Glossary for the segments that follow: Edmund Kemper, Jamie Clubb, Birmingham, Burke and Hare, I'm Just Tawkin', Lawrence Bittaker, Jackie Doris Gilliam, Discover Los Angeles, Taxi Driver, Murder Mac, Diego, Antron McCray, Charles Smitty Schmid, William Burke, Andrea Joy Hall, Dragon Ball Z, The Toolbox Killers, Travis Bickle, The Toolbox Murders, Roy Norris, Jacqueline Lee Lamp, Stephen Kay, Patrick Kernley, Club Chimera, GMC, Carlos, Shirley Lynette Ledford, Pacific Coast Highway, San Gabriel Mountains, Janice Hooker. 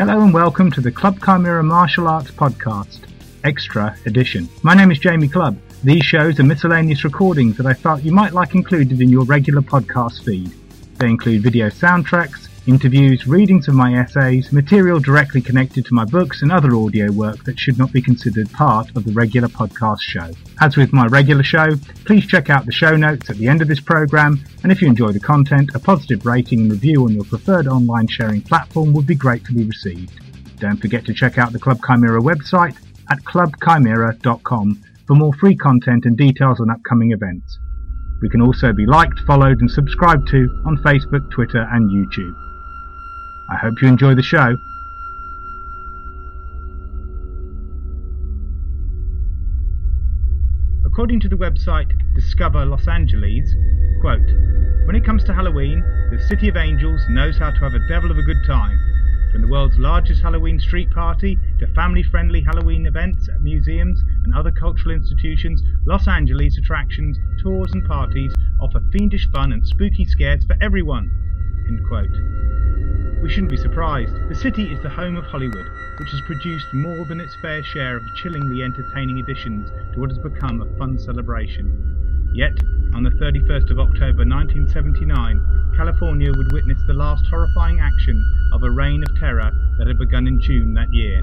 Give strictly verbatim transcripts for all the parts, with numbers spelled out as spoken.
Hello and welcome to the Club Chimera Martial Arts Podcast, Extra Edition. My name is Jamie Clubb. These shows are miscellaneous recordings that I felt you might like included in your regular podcast feed. They include video soundtracks, interviews, readings of my essays, material directly connected to my books and other audio work that should not be considered part of the regular podcast show. As with my regular show, please check out the show notes at the end of this program, and if you enjoy the content, a positive rating and review on your preferred online sharing platform would be gratefully received. Don't forget to check out the Club Chimera website at club chimera dot com for more free content and details on upcoming events. We can also be liked, followed and subscribed to on Facebook, Twitter and YouTube. I hope you enjoy the show. According to the website Discover Los Angeles, quote, "When it comes to Halloween, the City of Angels knows how to have a devil of a good time. From the world's largest Halloween street party to family-friendly Halloween events at museums and other cultural institutions, Los Angeles attractions, tours and parties offer fiendish fun and spooky scares for everyone." End quote. We shouldn't be surprised. The city is the home of Hollywood, which has produced more than its fair share of chillingly entertaining additions to what has become a fun celebration. Yet, on the thirty-first of October nineteen seventy-nine, California would witness the last horrifying action of a reign of terror that had begun in June that year.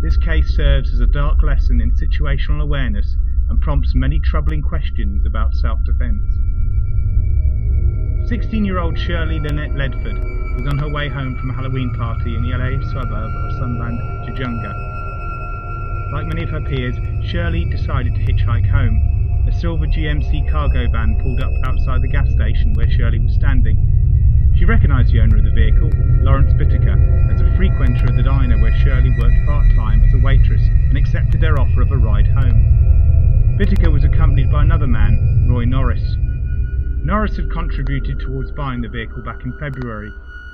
This case serves as a dark lesson in situational awareness and prompts many troubling questions about self-defense. sixteen-year-old Shirley Lynette Ledford was on her way home from a Halloween party in the L A suburb of Sunland-Tujunga. Like many of her peers, Shirley decided to hitchhike home. A silver G M C cargo van pulled up outside the gas station where Shirley was standing. She recognised the owner of the vehicle, Lawrence Bittaker, as a frequenter of the diner where Shirley worked part-time as a waitress, and accepted their offer of a ride home. Bittaker was accompanied by another man, Roy Norris. Norris had contributed towards buying the vehicle back in February.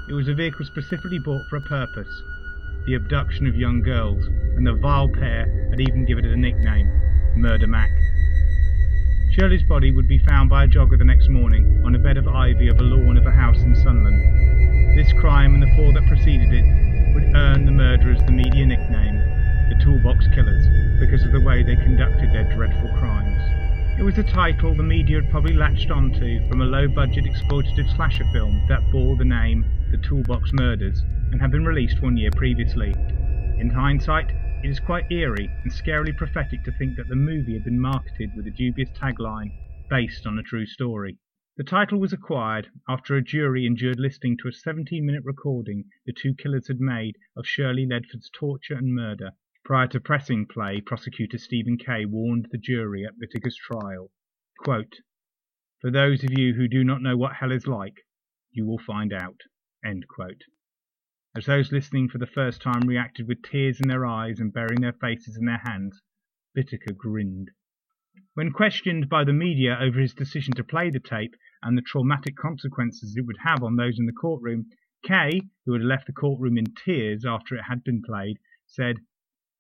It was a vehicle specifically bought for a purpose, the abduction of young girls, and the vile pair had even given it a nickname, Murder Mac. Shirley's body would be found by a jogger the next morning on a bed of ivy of a lawn of a house in Sunland. This crime and the four that preceded it would earn the murderers the media nickname, the Toolbox Killers, because of the way they conducted their dreadful crimes. It was a title the media had probably latched onto from a low-budget exploitative slasher film that bore the name The Toolbox Murders and had been released one year previously. In hindsight, it is quite eerie and scarily prophetic to think that the movie had been marketed with a dubious tagline, based on a true story. The title was acquired after a jury endured listening to a seventeen-minute recording the two killers had made of Shirley Ledford's torture and murder. Prior to pressing play, prosecutor Stephen Kay warned the jury at Bittaker's trial, quote, "For those of you who do not know what hell is like, you will find out." End quote. As those listening for the first time reacted with tears in their eyes and burying their faces in their hands, Bittaker grinned. When questioned by the media over his decision to play the tape and the traumatic consequences it would have on those in the courtroom, Kay, who had left the courtroom in tears after it had been played, said,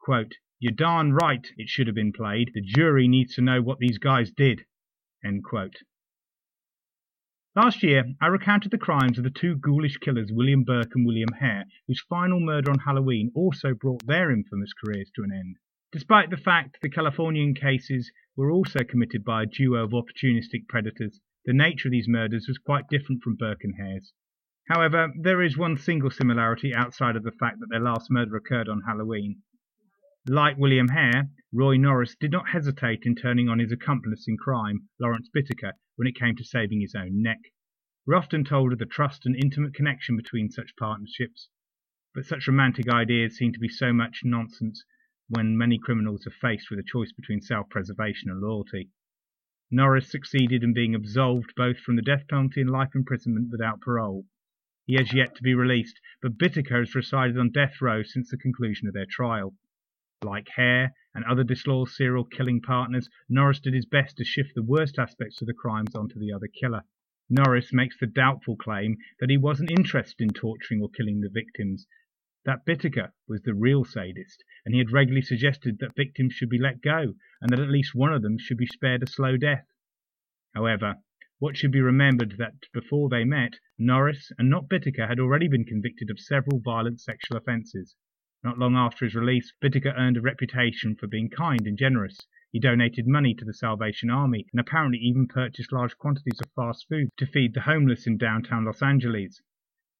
quote, "You're darn right it should have been played. The jury needs to know what these guys did." End quote. Last year, I recounted the crimes of the two ghoulish killers, William Burke and William Hare, whose final murder on Halloween also brought their infamous careers to an end. Despite the fact the Californian cases were also committed by a duo of opportunistic predators, the nature of these murders was quite different from Burke and Hare's. However, there is one single similarity outside of the fact that their last murder occurred on Halloween. Like William Hare, Roy Norris did not hesitate in turning on his accomplice in crime, Lawrence Bittaker, when it came to saving his own neck. We're often told of the trust and intimate connection between such partnerships, but such romantic ideas seem to be so much nonsense when many criminals are faced with a choice between self-preservation and loyalty. Norris succeeded in being absolved both from the death penalty and life imprisonment without parole. He has yet to be released, but Bittaker has resided on death row since the conclusion of their trial. Like Hare and other disloyal serial killing partners, Norris did his best to shift the worst aspects of the crimes onto the other killer. Norris makes the doubtful claim that he wasn't interested in torturing or killing the victims, that Bittaker was the real sadist, and he had regularly suggested that victims should be let go, and that at least one of them should be spared a slow death. However, What should be remembered that before they met, Norris and not Bittaker had already been convicted of several violent sexual offences. Not long after his release, Bittaker earned a reputation for being kind and generous. He donated money to the Salvation Army and apparently even purchased large quantities of fast food to feed the homeless in downtown Los Angeles.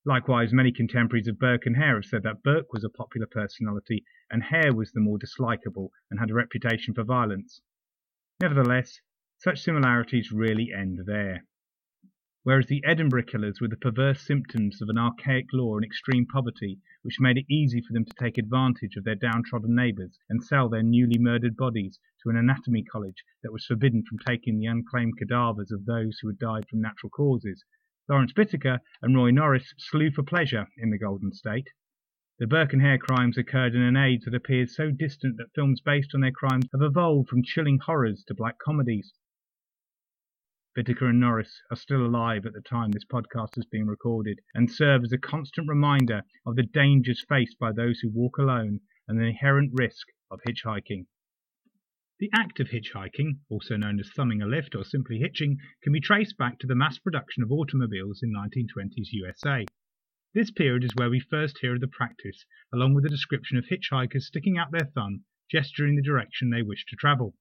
Likewise, many contemporaries of Burke and Hare have said that Burke was a popular personality and Hare was the more dislikable and had a reputation for violence. Nevertheless, such similarities really end there. Whereas the Edinburgh killers were the perverse symptoms of an archaic law and extreme poverty, which made it easy for them to take advantage of their downtrodden neighbours and sell their newly murdered bodies to an anatomy college that was forbidden from taking the unclaimed cadavers of those who had died from natural causes, Lawrence Bittaker and Roy Norris slew for pleasure in the Golden State. The Burke and Hare crimes occurred in an age that appears so distant that films based on their crimes have evolved from chilling horrors to black comedies. Bittaker and Norris are still alive at the time this podcast is being recorded and serve as a constant reminder of the dangers faced by those who walk alone and the inherent risk of hitchhiking. The act of hitchhiking, also known as thumbing a lift or simply hitching, can be traced back to the mass production of automobiles in nineteen twenties U S A. This period is where we first hear of the practice, along with a description of hitchhikers sticking out their thumb, gesturing the direction they wish to travel.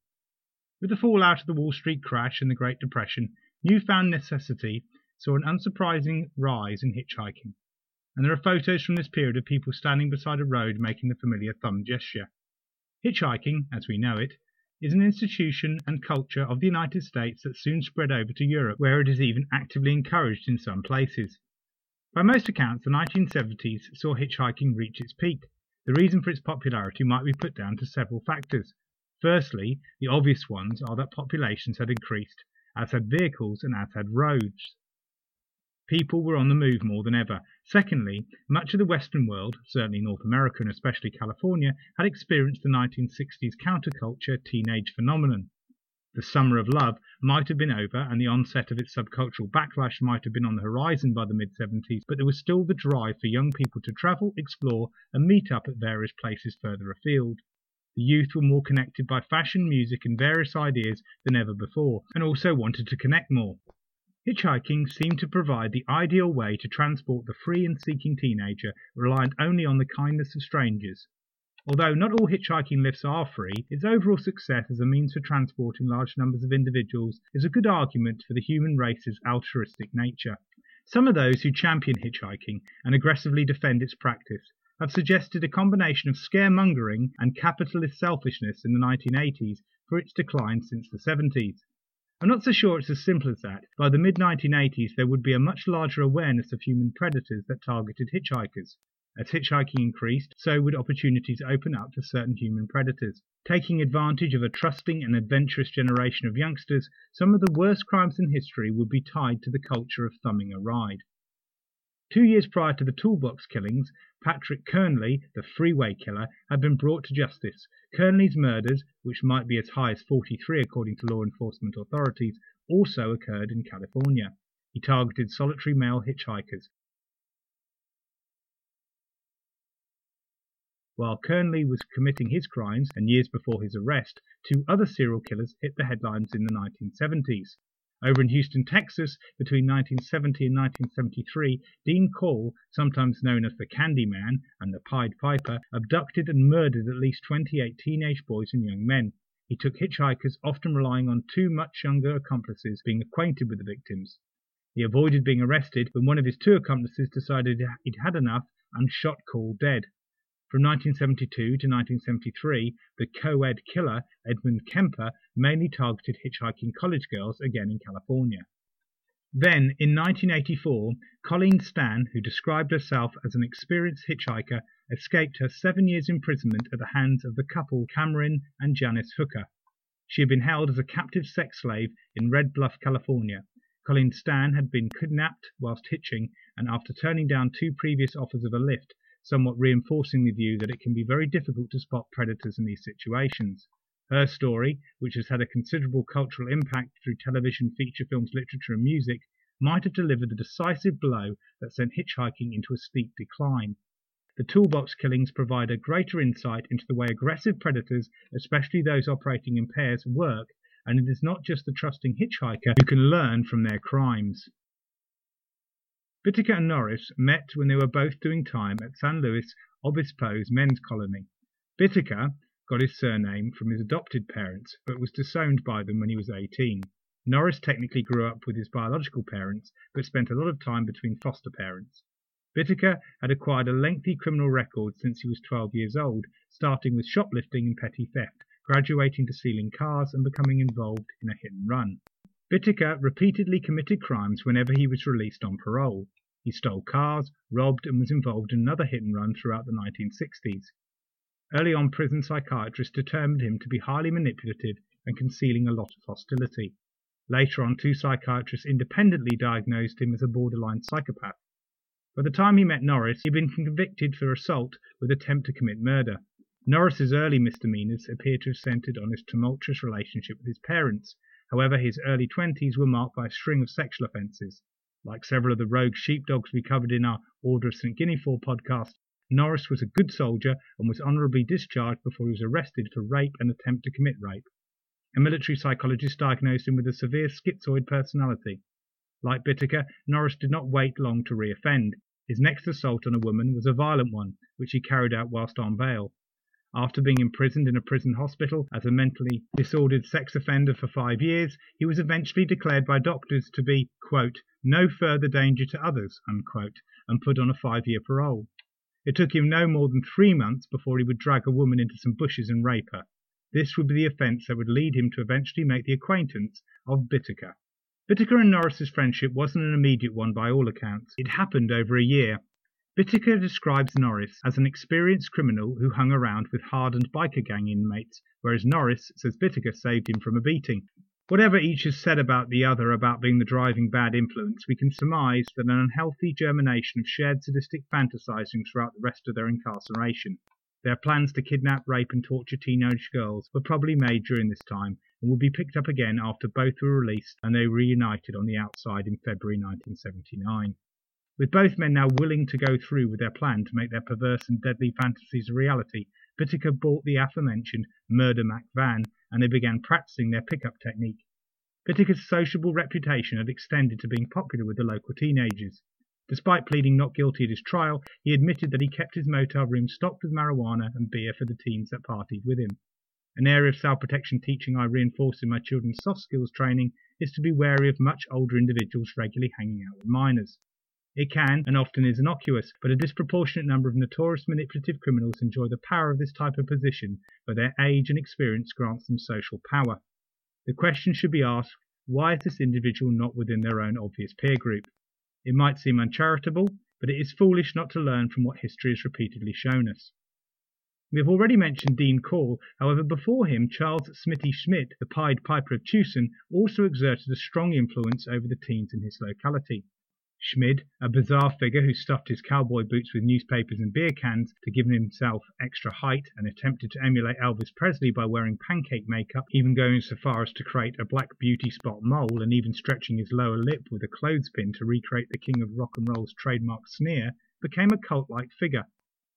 With the fallout of the Wall Street crash and the Great Depression, newfound necessity saw an unsurprising rise in hitchhiking, and there are photos from this period of people standing beside a road making the familiar thumb gesture. Hitchhiking, as we know it, is an institution and culture of the United States that soon spread over to Europe, where it is even actively encouraged in some places. By most accounts, the nineteen seventies saw hitchhiking reach its peak. The reason for its popularity might be put down to several factors. Firstly, the obvious ones are that populations had increased, as had vehicles and as had roads. People were on the move more than ever. Secondly, much of the Western world, certainly North America and especially California, had experienced the nineteen sixties counterculture teenage phenomenon. The summer of love might have been over and the onset of its subcultural backlash might have been on the horizon by the mid-seventies, but there was still the drive for young people to travel, explore and meet up at various places further afield. The youth were more connected by fashion, music and various ideas than ever before, and also wanted to connect more. Hitchhiking seemed to provide the ideal way to transport the free and seeking teenager, reliant only on the kindness of strangers. Although not all hitchhiking lifts are free, its overall success as a means for transporting large numbers of individuals is a good argument for the human race's altruistic nature. Some of those who champion hitchhiking and aggressively defend its practice have suggested a combination of scaremongering and capitalist selfishness in the nineteen eighties for its decline since the seventies. I'm not so sure it's as simple as that. By the mid nineteen eighties there would be a much larger awareness of human predators that targeted hitchhikers. As hitchhiking increased, so would opportunities open up to certain human predators. Taking advantage of a trusting and adventurous generation of youngsters, some of the worst crimes in history would be tied to the culture of thumbing a ride. Two years prior to the Toolbox killings, Patrick Kernley, the freeway killer, had been brought to justice. Kernley's murders, which might be as high as forty-three according to law enforcement authorities, also occurred in California. He targeted solitary male hitchhikers. While Kernley was committing his crimes, and years before his arrest, two other serial killers hit the headlines in the nineteen seventies. Over in Houston, Texas, between nineteen seventy and nineteen seventy-three, Dean Corll, sometimes known as the Candy Man and the Pied Piper, abducted and murdered at least twenty-eight teenage boys and young men. He took hitchhikers, often relying on two much younger accomplices being acquainted with the victims. He avoided being arrested when one of his two accomplices decided he'd had enough and shot Corll dead. From nineteen seventy-two to nineteen seventy-three, the co-ed killer, Edmund Kemper, mainly targeted hitchhiking college girls, again in California. Then, in nineteen eighty-four, Colleen Stan, who described herself as an experienced hitchhiker, escaped her seven years' imprisonment at the hands of the couple Cameron and Janice Hooker. She had been held as a captive sex slave in Red Bluff, California. Colleen Stan had been kidnapped whilst hitching, and after turning down two previous offers of a lift, somewhat reinforcing the view that it can be very difficult to spot predators in these situations. Her story, which has had a considerable cultural impact through television, feature films, literature and music, might have delivered the decisive blow that sent hitchhiking into a steep decline. The Toolbox killings provide a greater insight into the way aggressive predators, especially those operating in pairs, work and it is not just the trusting hitchhiker who can learn from their crimes. Bittaker and Norris met when they were both doing time at San Luis Obispo's men's colony. Bittaker got his surname from his adopted parents, but was disowned by them when he was eighteen. Norris technically grew up with his biological parents, but spent a lot of time between foster parents. Bittaker had acquired a lengthy criminal record since he was twelve years old, starting with shoplifting and petty theft, graduating to stealing cars and becoming involved in a hit and run. Bittaker repeatedly committed crimes whenever he was released on parole. He stole cars, robbed and was involved in another hit and run throughout the nineteen sixties. Early on, prison psychiatrists determined him to be highly manipulative and concealing a lot of hostility. Later on, two psychiatrists independently diagnosed him as a borderline psychopath. By the time he met Norris, he'd been convicted for assault with attempt to commit murder. Norris's early misdemeanours appear to have centred on his tumultuous relationship with his parents. However, his early twenties were marked by a string of sexual offences. Like several of the rogue sheepdogs we covered in our Order of Saint Guinea four podcast, Norris was a good soldier and was honourably discharged before he was arrested for rape and attempt to commit rape. A military psychologist diagnosed him with a severe schizoid personality. Like Bittaker, Norris did not wait long to reoffend. His next assault on a woman was a violent one, which he carried out whilst on bail. After being imprisoned in a prison hospital as a mentally disordered sex offender for five years, he was eventually declared by doctors to be, quote, no further danger to others, unquote, and put on a five-year parole. It took him no more than three months before he would drag a woman into some bushes and rape her. This would be the offence that would lead him to eventually make the acquaintance of Bittaker. Bittaker and Norris's friendship wasn't an immediate one by all accounts. It happened over a year. Bittaker describes Norris as an experienced criminal who hung around with hardened biker gang inmates, whereas Norris says Bittaker saved him from a beating. Whatever each has said about the other about being the driving bad influence, we can surmise that an unhealthy germination of shared sadistic fantasizing throughout the rest of their incarceration. Their plans to kidnap, rape and torture teenage girls were probably made during this time and would be picked up again after both were released and they reunited on the outside in February nineteen seventy-nine. With both men now willing to go through with their plan to make their perverse and deadly fantasies a reality, Bittaker bought the aforementioned Murder Mac van and they began practicing their pickup technique. Bittaker's sociable reputation had extended to being popular with the local teenagers. Despite pleading not guilty at his trial, he admitted that he kept his motel room stocked with marijuana and beer for the teens that partied with him. An area of self-protection teaching I reinforce in my children's soft skills training is to be wary of much older individuals regularly hanging out with minors. It can, and often is, innocuous, but a disproportionate number of notorious manipulative criminals enjoy the power of this type of position, where their age and experience grants them social power. The question should be asked, why is this individual not within their own obvious peer group? It might seem uncharitable, but it is foolish not to learn from what history has repeatedly shown us. We have already mentioned Dean Corll, however before him Charles Smitty Schmid, the Pied Piper of Tucson, also exerted a strong influence over the teens in his locality. Schmid, a bizarre figure who stuffed his cowboy boots with newspapers and beer cans to give himself extra height and attempted to emulate Elvis Presley by wearing pancake makeup, even going so far as to create a black beauty spot mole and even stretching his lower lip with a clothespin to recreate the King of Rock and Roll's trademark sneer, became a cult-like figure.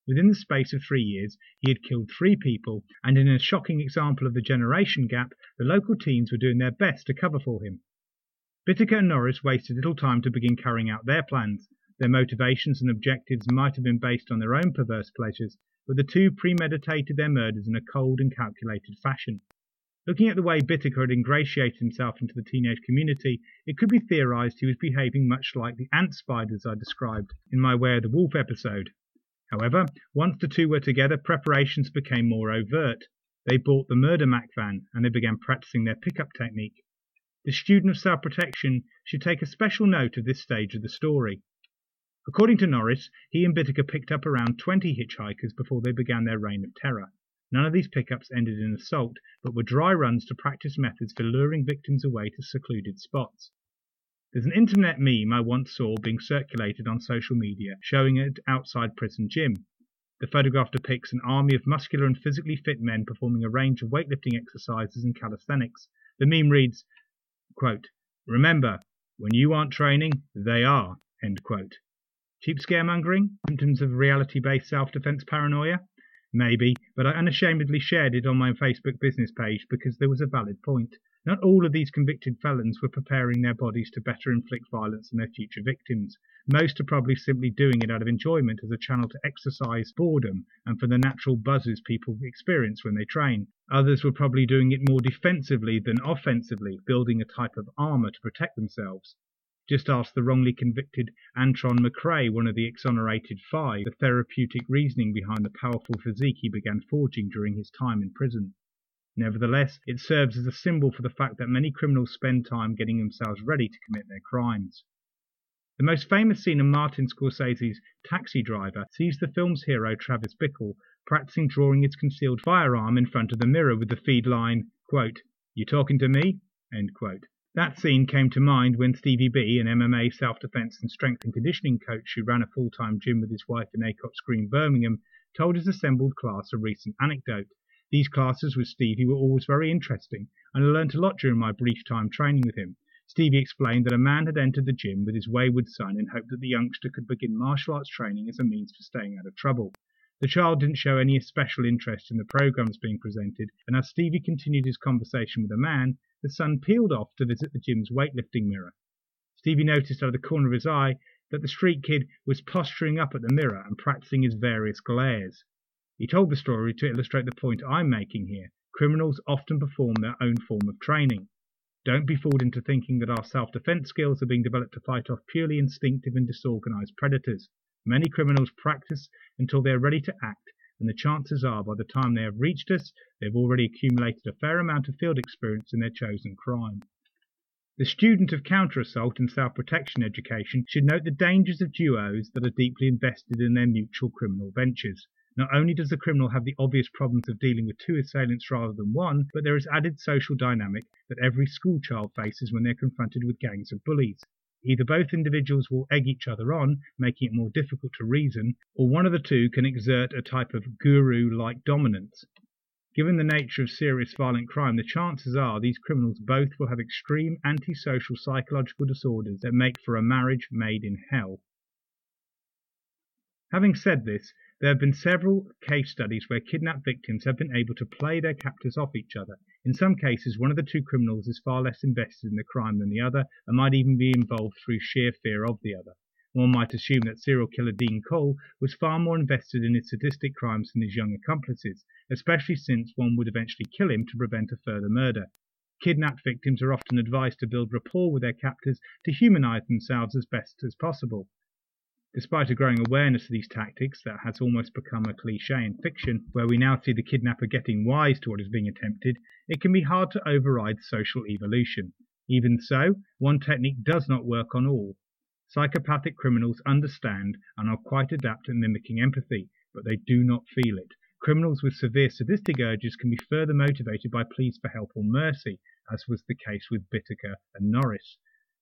Within the space of three years, he had killed three people, and in a shocking example of the generation gap, the local teens were doing their best to cover for him. Bittaker and Norris wasted little time to begin carrying out their plans. Their motivations and objectives might have been based on their own perverse pleasures, but the two premeditated their murders in a cold and calculated fashion. Looking at the way Bittaker had ingratiated himself into the teenage community, it could be theorised he was behaving much like the ant spiders I described in my Where the Wolf episode. However, once the two were together, preparations became more overt. They bought the Murder Mac van and they began practising their pickup technique. The student of self-protection should take a special note of this stage of the story. According to Norris, he and Bittaker picked up around twenty hitchhikers before they began their reign of terror. None of these pickups ended in assault, but were dry runs to practice methods for luring victims away to secluded spots. There's an internet meme I once saw being circulated on social media showing an outside prison gym. The photograph depicts an army of muscular and physically fit men performing a range of weightlifting exercises and calisthenics. The meme reads, quote, remember, when you aren't training, they are, end quote. Cheap scaremongering? Symptoms of reality-based self-defense paranoia? Maybe, but I unashamedly shared it on my Facebook business page because there was a valid point. Not all of these convicted felons were preparing their bodies to better inflict violence on their future victims. Most are probably simply doing it out of enjoyment as a channel to exercise boredom and for the natural buzzes people experience when they train. Others were probably doing it more defensively than offensively, building a type of armour to protect themselves. Just ask the wrongly convicted Antron McCray, one of the exonerated five, the therapeutic reasoning behind the powerful physique he began forging during his time in prison. Nevertheless, it serves as a symbol for the fact that many criminals spend time getting themselves ready to commit their crimes. The most famous scene in Martin Scorsese's Taxi Driver sees the film's hero, Travis Bickle, practicing drawing his concealed firearm in front of the mirror with the feed line, quote, "You talking to me?" end quote. That scene came to mind when Stevie B, an M M A self-defense and strength and conditioning coach who ran a full-time gym with his wife in Acock's Green, Birmingham, told his assembled class a recent anecdote. These classes with Stevie were always very interesting, and I learnt a lot during my brief time training with him. Stevie explained that a man had entered the gym with his wayward son in hope that the youngster could begin martial arts training as a means for staying out of trouble. The child didn't show any special interest in the programs being presented, and as Stevie continued his conversation with the man, the son peeled off to visit the gym's weightlifting mirror. Stevie noticed out of the corner of his eye that the street kid was posturing up at the mirror and practicing his various glares. He told the story to illustrate the point I'm making here. Criminals often perform their own form of training. Don't be fooled into thinking that our self-defense skills are being developed to fight off purely instinctive and disorganized predators. Many criminals practice until they're ready to act, and the chances are by the time they have reached us, they've already accumulated a fair amount of field experience in their chosen crime. The student of counter-assault and self-protection education should note the dangers of duos that are deeply invested in their mutual criminal ventures. Not only does the criminal have the obvious problems of dealing with two assailants rather than one, but there is added social dynamic that every schoolchild faces when they're confronted with gangs of bullies. Either both individuals will egg each other on, making it more difficult to reason, or one of the two can exert a type of guru-like dominance. Given the nature of serious violent crime, the chances are these criminals both will have extreme antisocial psychological disorders that make for a marriage made in hell. Having said this, there have been several case studies where kidnapped victims have been able to play their captors off each other. In some cases, one of the two criminals is far less invested in the crime than the other and might even be involved through sheer fear of the other. One might assume that serial killer Dean Corll was far more invested in his sadistic crimes than his young accomplices, especially since one would eventually kill him to prevent a further murder. Kidnapped victims are often advised to build rapport with their captors to humanize themselves as best as possible. Despite a growing awareness of these tactics that has almost become a cliché in fiction, where we now see the kidnapper getting wise to what is being attempted, it can be hard to override social evolution. Even so, one technique does not work on all. Psychopathic criminals understand and are quite adept at mimicking empathy, but they do not feel it. Criminals with severe sadistic urges can be further motivated by pleas for help or mercy, as was the case with Bittaker and Norris.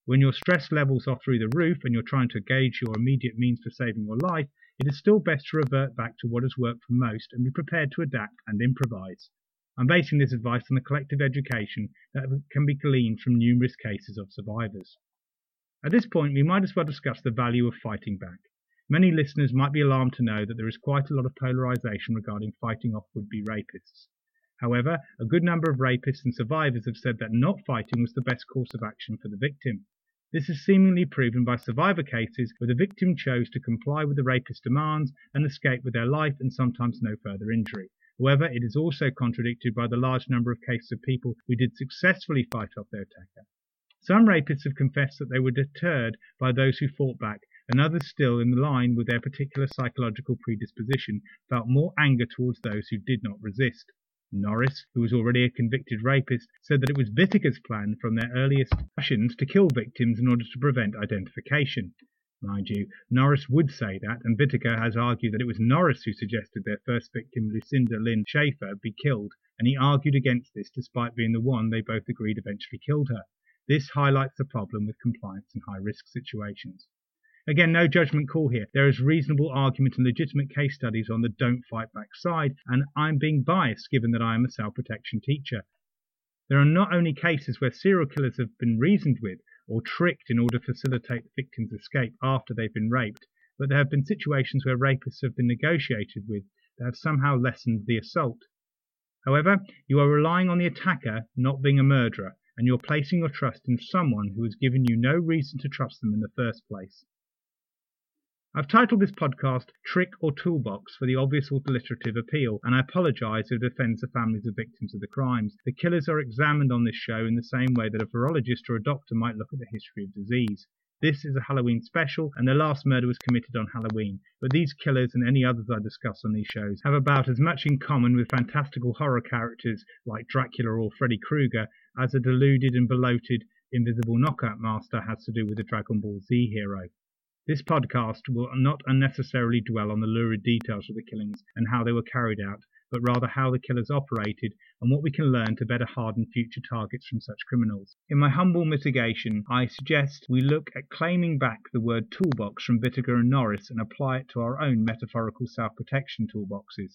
When your stress levels are through the roof and you're trying to gauge your immediate means for saving your life, it is still best to revert back to what has worked for most and be prepared to adapt and improvise. I'm basing this advice on the collective education that can be gleaned from numerous cases of survivors. At this point, we might as well discuss the value of fighting back. Many listeners might be alarmed to know that there is quite a lot of polarisation regarding fighting off would-be rapists. However, a good number of rapists and survivors have said that not fighting was the best course of action for the victim. This is seemingly proven by survivor cases where the victim chose to comply with the rapist's demands and escape with their life and sometimes no further injury. However, it is also contradicted by the large number of cases of people who did successfully fight off their attacker. Some rapists have confessed that they were deterred by those who fought back, and others still in line with their particular psychological predisposition felt more anger towards those who did not resist. Norris, who was already a convicted rapist, said that it was Bittaker's plan from their earliest passions to kill victims in order to prevent identification. Mind you, Norris would say that, and Bittaker has argued that it was Norris who suggested their first victim, Lucinda Lynn Schaefer, be killed, and he argued against this despite being the one they both agreed eventually killed her. This highlights the problem with compliance in high-risk situations. Again, no judgment call here. There is reasonable argument and legitimate case studies on the don't fight back side, and I'm being biased given that I am a self-protection teacher. There are not only cases where serial killers have been reasoned with or tricked in order to facilitate the victim's escape after they've been raped, but there have been situations where rapists have been negotiated with that have somehow lessened the assault. However, you are relying on the attacker not being a murderer, and you're placing your trust in someone who has given you no reason to trust them in the first place. I've titled this podcast Trick or Toolbox for the obvious alliterative appeal, and I apologise if it offends the families of victims of the crimes. The killers are examined on this show in the same way that a virologist or a doctor might look at the history of disease. This is a Halloween special, and the last murder was committed on Halloween, but these killers and any others I discuss on these shows have about as much in common with fantastical horror characters like Dracula or Freddy Krueger as a deluded and bloated invisible knockout master has to do with a Dragon Ball Z hero. This podcast will not unnecessarily dwell on the lurid details of the killings and how they were carried out, but rather how the killers operated and what we can learn to better harden future targets from such criminals. In my humble mitigation, I suggest we look at claiming back the word toolbox from Bittaker and Norris and apply it to our own metaphorical self-protection toolboxes.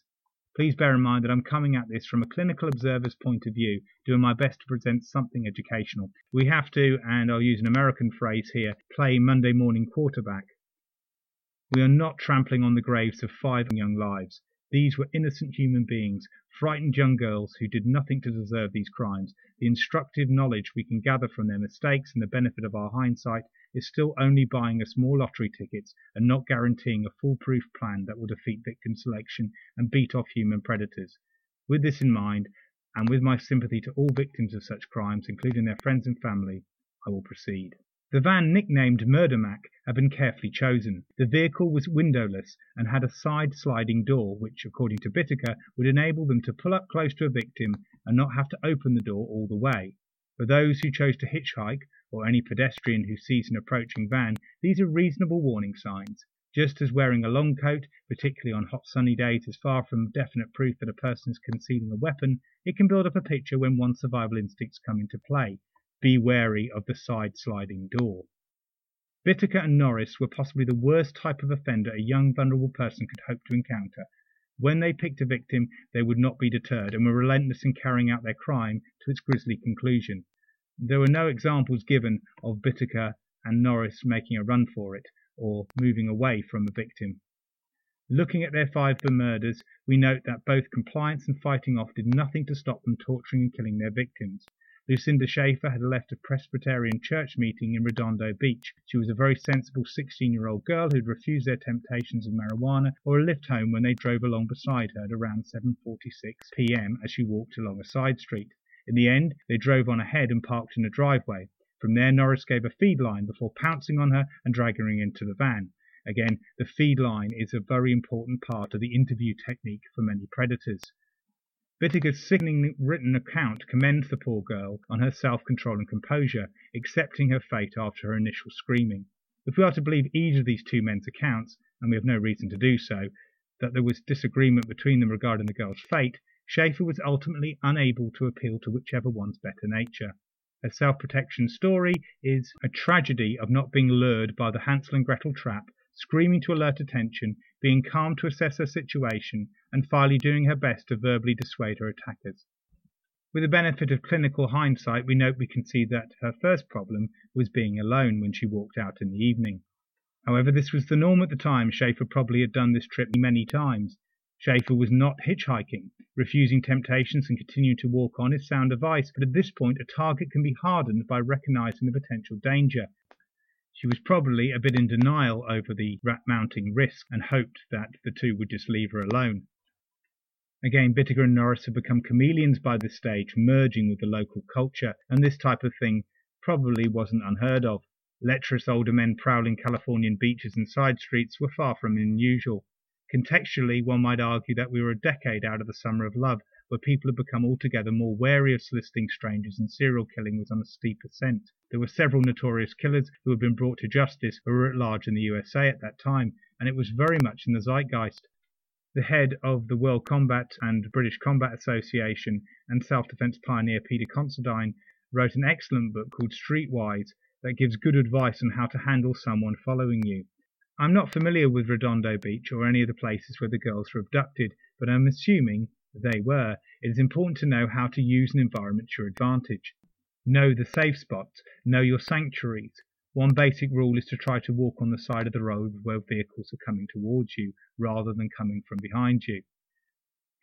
Please bear in mind that I'm coming at this from a clinical observer's point of view, doing my best to present something educational. We have to, and I'll use an American phrase here, play Monday morning quarterback. We are not trampling on the graves of five young lives. These were innocent human beings, frightened young girls who did nothing to deserve these crimes. The instructive knowledge we can gather from their mistakes and the benefit of our hindsight is still only buying us more lottery tickets and not guaranteeing a foolproof plan that will defeat victim selection and beat off human predators. With this in mind, and with my sympathy to all victims of such crimes, including their friends and family, I will proceed. The van nicknamed Murder Mac had been carefully chosen. The vehicle was windowless and had a side-sliding door, which, according to Bittaker, would enable them to pull up close to a victim and not have to open the door all the way. For those who chose to hitchhike, or any pedestrian who sees an approaching van, these are reasonable warning signs. Just as wearing a long coat, particularly on hot sunny days, is far from definite proof that a person is concealing a weapon, it can build up a picture when one's survival instincts come into play. Be wary of the side-sliding door. Bittaker and Norris were possibly the worst type of offender a young, vulnerable person could hope to encounter. When they picked a victim, they would not be deterred and were relentless in carrying out their crime to its grisly conclusion. There were no examples given of Bittaker and Norris making a run for it or moving away from a victim. Looking at their five murders, we note that both compliance and fighting off did nothing to stop them torturing and killing their victims. Lucinda Schaefer had left a Presbyterian church meeting in Redondo Beach. She was a very sensible sixteen-year-old girl who'd refused their temptations of marijuana or a lift home when they drove along beside her at around seven forty-six p.m. as she walked along a side street. In the end, they drove on ahead and parked in a driveway. From there, Norris gave a feed line before pouncing on her and dragging her into the van. Again, the feed line is a very important part of the interview technique for many predators. Bittaker's sickening written account commends the poor girl on her self-control and composure, accepting her fate after her initial screaming. If we are to believe either of these two men's accounts, and we have no reason to do so, that there was disagreement between them regarding the girl's fate, Schaefer was ultimately unable to appeal to whichever one's better nature. Her self-protection story is a tragedy of not being lured by the Hansel and Gretel trap, screaming to alert attention, being calm to assess her situation, and finally doing her best to verbally dissuade her attackers. With the benefit of clinical hindsight, we note we can see that her first problem was being alone when she walked out in the evening. However, this was the norm at the time. Schaefer probably had done this trip many times. Schaefer was not hitchhiking. Refusing temptations and continuing to walk on is sound advice, but at this point a target can be hardened by recognising the potential danger. She was probably a bit in denial over the rat-mounting risk and hoped that the two would just leave her alone. Again, Bittaker and Norris had become chameleons by this stage, merging with the local culture, and this type of thing probably wasn't unheard of. Lecherous older men prowling Californian beaches and side streets were far from unusual. Contextually, one might argue that we were a decade out of the summer of love, where people had become altogether more wary of soliciting strangers and serial killing was on a steep ascent. There were several notorious killers who had been brought to justice who were at large in the U S A at that time, and it was very much in the zeitgeist. The head of the World Combat and British Combat Association and self-defense pioneer Peter Considine wrote an excellent book called Streetwise that gives good advice on how to handle someone following you. I'm not familiar with Redondo Beach or any of the places where the girls were abducted, but I'm assuming they were. It is important to know how to use an environment to your advantage. Know the safe spots. Know your sanctuaries. One basic rule is to try to walk on the side of the road where vehicles are coming towards you rather than coming from behind you.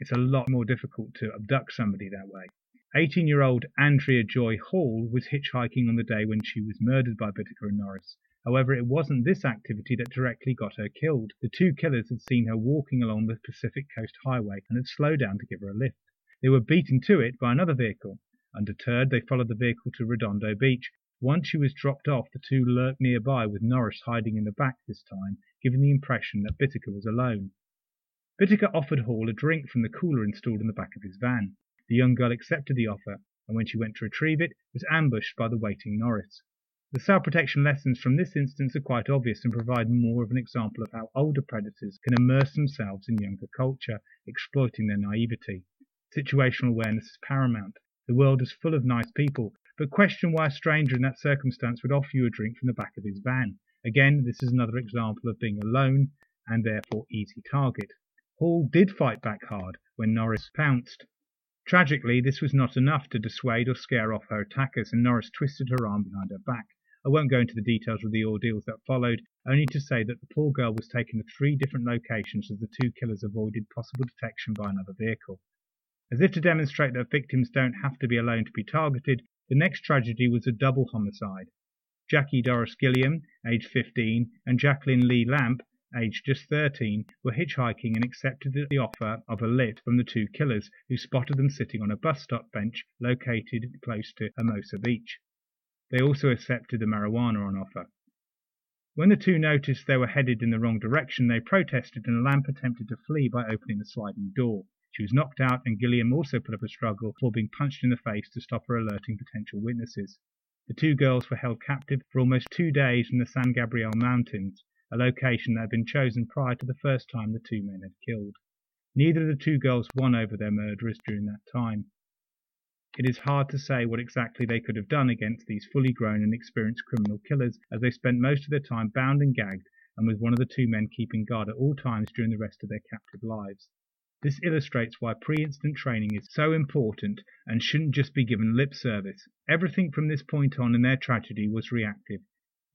It's a lot more difficult to abduct somebody that way. eighteen-year-old Andrea Joy Hall was hitchhiking on the day when she was murdered by Bittaker and Norris. However, it wasn't this activity that directly got her killed. The two killers had seen her walking along the Pacific Coast Highway and had slowed down to give her a lift. They were beaten to it by another vehicle. Undeterred, they followed the vehicle to Redondo Beach. Once she was dropped off, the two lurked nearby, with Norris hiding in the back this time, giving the impression that Bittaker was alone. Bittaker offered Hall a drink from the cooler installed in the back of his van. The young girl accepted the offer, and when she went to retrieve it, was ambushed by the waiting Norris. The self-protection lessons from this instance are quite obvious and provide more of an example of how older predators can immerse themselves in younger culture, exploiting their naivety. Situational awareness is paramount. The world is full of nice people, but question why a stranger in that circumstance would offer you a drink from the back of his van. Again, this is another example of being alone and therefore easy target. Hall did fight back hard when Norris pounced. Tragically, this was not enough to dissuade or scare off her attackers, and Norris twisted her arm behind her back. I won't go into the details of the ordeals that followed, only to say that the poor girl was taken to three different locations as the two killers avoided possible detection by another vehicle. As if to demonstrate that victims don't have to be alone to be targeted, the next tragedy was a double homicide. Jackie Doris Gilliam, aged fifteen, and Jacqueline Lee Lamp, aged just thirteen, were hitchhiking and accepted the offer of a lift from the two killers, who spotted them sitting on a bus stop bench located close to Hermosa Beach. They also accepted the marijuana on offer. When the two noticed they were headed in the wrong direction, they protested, and Lamp attempted to flee by opening a sliding door. She was knocked out, and Gilliam also put up a struggle before being punched in the face to stop her alerting potential witnesses. The two girls were held captive for almost two days in the San Gabriel Mountains, a location that had been chosen prior to the first time the two men had killed. Neither of the two girls won over their murderers during that time. It is hard to say what exactly they could have done against these fully grown and experienced criminal killers, as they spent most of their time bound and gagged, and with one of the two men keeping guard at all times during the rest of their captive lives. This illustrates why pre-incident training is so important and shouldn't just be given lip service. Everything from this point on in their tragedy was reactive.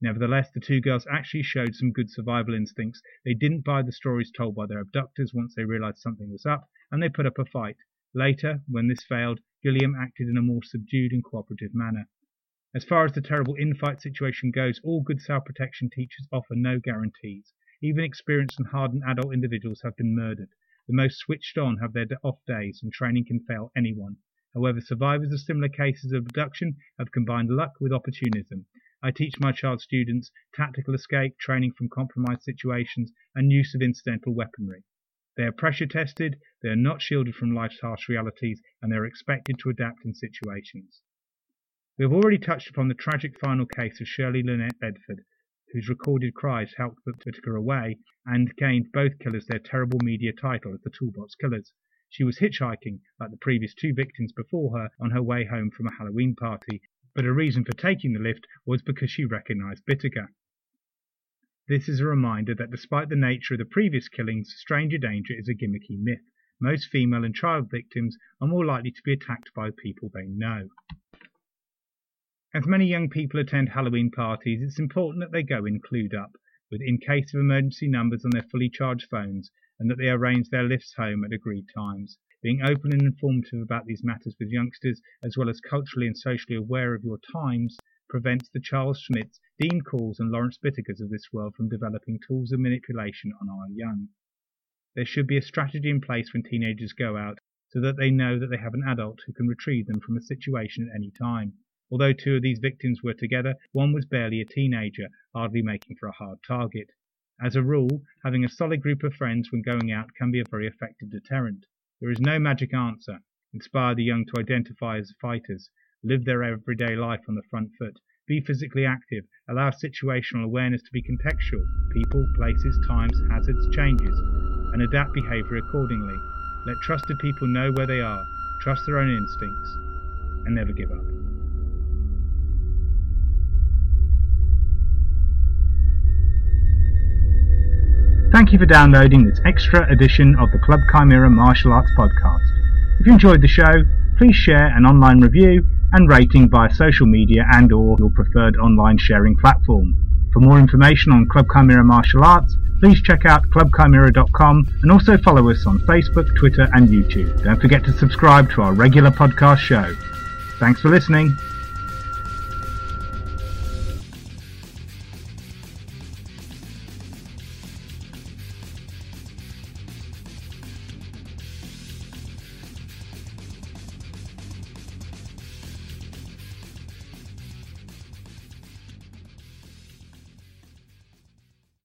Nevertheless, the two girls actually showed some good survival instincts. They didn't buy the stories told by their abductors once they realised something was up, and they put up a fight. Later, when this failed, Gilliam acted in a more subdued and cooperative manner. As far as the terrible infight situation goes, all good self-protection teachers offer no guarantees. Even experienced and hardened adult individuals have been murdered. The most switched on have their off days, and training can fail anyone. However, survivors of similar cases of abduction have combined luck with opportunism. I teach my child students tactical escape, training from compromised situations, and use of incidental weaponry. They are pressure tested, they are not shielded from life's harsh realities, and they are expected to adapt in situations. We have already touched upon the tragic final case of Shirley Lynette Ledford, whose recorded cries helped Bittaker away and gained both killers their terrible media title of the Toolbox Killers. She was hitchhiking, like the previous two victims before her, on her way home from a Halloween party, but her reason for taking the lift was because she recognised Bittaker. This is a reminder that despite the nature of the previous killings, stranger danger is a gimmicky myth. Most female and child victims are more likely to be attacked by people they know. As many young people attend Halloween parties, it's important that they go in clued up, with in case of emergency numbers on their fully charged phones, and that they arrange their lifts home at agreed times. Being open and informative about these matters with youngsters, as well as culturally and socially aware of your times, prevents the Charles Schmids, Dean Corls and Lawrence Bittakers of this world from developing tools of manipulation on our young. There should be a strategy in place when teenagers go out, so that they know that they have an adult who can retrieve them from a situation at any time. Although two of these victims were together, one was barely a teenager, hardly making for a hard target. As a rule, having a solid group of friends when going out can be a very effective deterrent. There is no magic answer. Inspire the young to identify as fighters. Live their everyday life on the front foot. Be physically active. Allow situational awareness to be contextual. People, places, times, hazards, changes. And adapt behaviour accordingly. Let trusted people know where they are. Trust their own instincts. And never give up. Thank you for downloading this extra edition of the Club Chimera Martial Arts Podcast. If you enjoyed the show, please share an online review and rating via social media and or your preferred online sharing platform. For more information on Club Chimera Martial Arts, please check out club chimera dot com and also follow us on Facebook, Twitter and YouTube. Don't forget to subscribe to our regular podcast show. Thanks for listening.